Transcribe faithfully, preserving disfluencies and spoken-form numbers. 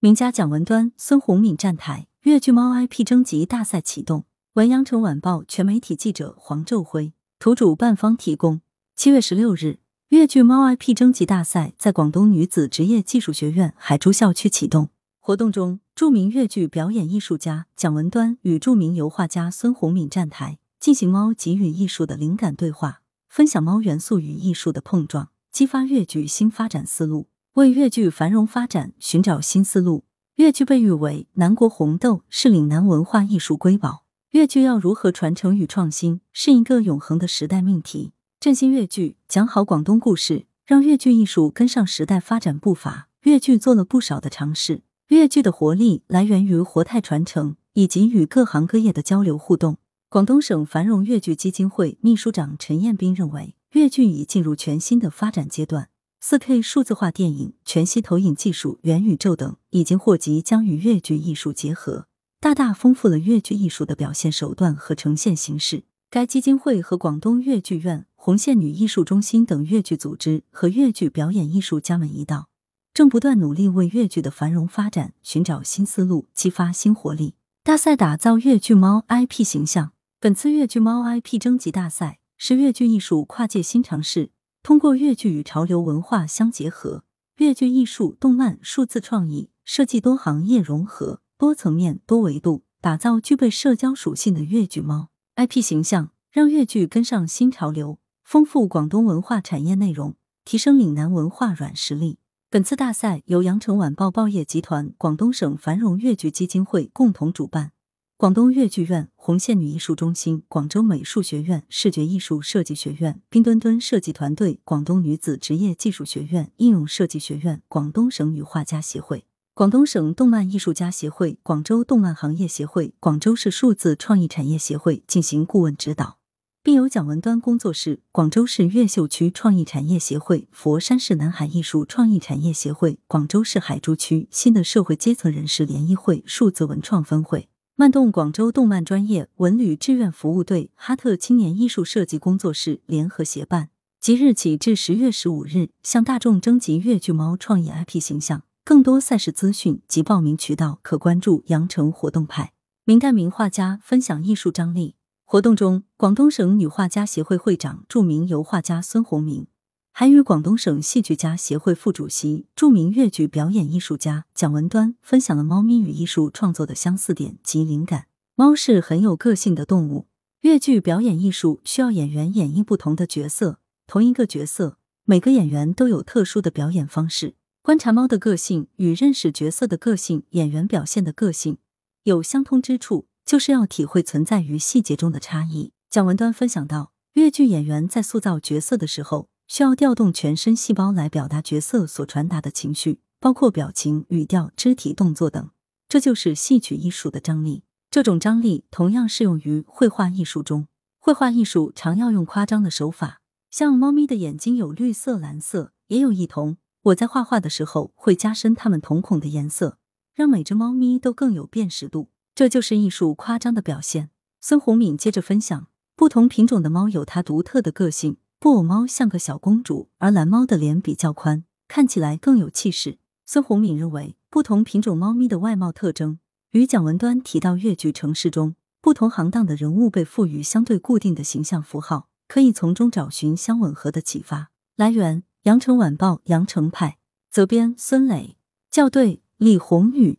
名家蒋文端、孙宏敏站台，粤剧猫 I P 征集大赛启动。文阳城晚报全媒体记者黄昼辉，图主办方提供。七月十六日，粤剧猫 I P 征集大赛在广东女子职业技术学院海珠校区启动。活动中，著名粤剧表演艺术家蒋文端与著名油画家孙宏敏站台，进行猫给予艺术的灵感对话，分享猫元素与艺术的碰撞，激发粤剧新发展思路，为粤剧繁荣发展寻找新思路。粤剧被誉为南国红豆，是岭南文化艺术瑰宝。粤剧要如何传承与创新，是一个永恒的时代命题。振兴粤剧，讲好广东故事，让粤剧艺术跟上时代发展步伐。粤剧做了不少的尝试，粤剧的活力来源于活态传承以及与各行各业的交流互动。广东省繁荣粤剧基金会秘书长陈彦斌认为，粤剧已进入全新的发展阶段。四 K 数字化电影、全息投影技术、元宇宙等已经或即将与粤剧艺术结合，大大丰富了粤剧艺术的表现手段和呈现形式。该基金会和广东粤剧院、红线女艺术中心等粤剧组织和粤剧表演艺术家们一道，正不断努力为粤剧的繁荣发展寻找新思路，激发新活力。大赛打造粤剧猫 I P 形象。本次粤剧猫 I P 征集大赛是粤剧艺术跨界新尝试，通过粤剧与潮流文化相结合，粤剧艺术、动漫、数字创意、设计多行业融合，多层面、多维度，打造具备社交属性的粤剧猫 I P 形象，让粤剧跟上新潮流，丰富广东文化产业内容，提升岭南文化软实力。本次大赛由羊城晚报报业集团、广东省繁荣粤剧基金会共同主办，广东粤剧院、红线女艺术中心、广州美术学院视觉艺术设计学院、冰墩墩设计团队、广东女子职业技术学院、应用设计学院、广东省女画家协会、广东省动漫艺术家协会、广州动漫行业协会、广州市数字创意产业协会进行顾问指导，并由蒋文端工作室、广州市越秀区创意产业协会、佛山市南海艺术创意产业协会、广州市海珠区新的社会阶层人士联谊会数字文创分会、慢动广州动漫专业文旅志愿服务队、哈特青年艺术设计工作室联合协办。即日起至十月十五日，向大众征集粤剧猫创意 I P 形象。更多赛事资讯及报名渠道可关注羊城活动派。明代名画家分享艺术张力。活动中，广东省女画家协会会长、著名油画家孙宏敏，还与广东省戏剧家协会副主席、著名粤剧表演艺术家蒋文端分享了猫咪与艺术创作的相似点及灵感。猫是很有个性的动物，粤剧表演艺术需要演员演绎不同的角色，同一个角色，每个演员都有特殊的表演方式。观察猫的个性与认识角色的个性、演员表现的个性有相通之处，就是要体会存在于细节中的差异。蒋文端分享到，粤剧演员在塑造角色的时候，需要调动全身细胞来表达角色所传达的情绪，包括表情、语调、肢体动作等，这就是戏曲艺术的张力。这种张力同样适用于绘画艺术中，绘画艺术常要用夸张的手法，像猫咪的眼睛有绿色、蓝色，也有异瞳。我在画画的时候会加深它们瞳孔的颜色，让每只猫咪都更有辨识度，这就是艺术夸张的表现。孙宏敏接着分享，不同品种的猫有它独特的个性。布偶猫像个小公主，而蓝猫的脸比较宽，看起来更有气势。孙宏敏认为，不同品种猫咪的外貌特征与蒋文端提到粤剧城市中不同行当的人物被赋予相对固定的形象符号，可以从中找寻相吻合的启发。来源：羊城晚报羊城派，责编孙磊，校对李红宇。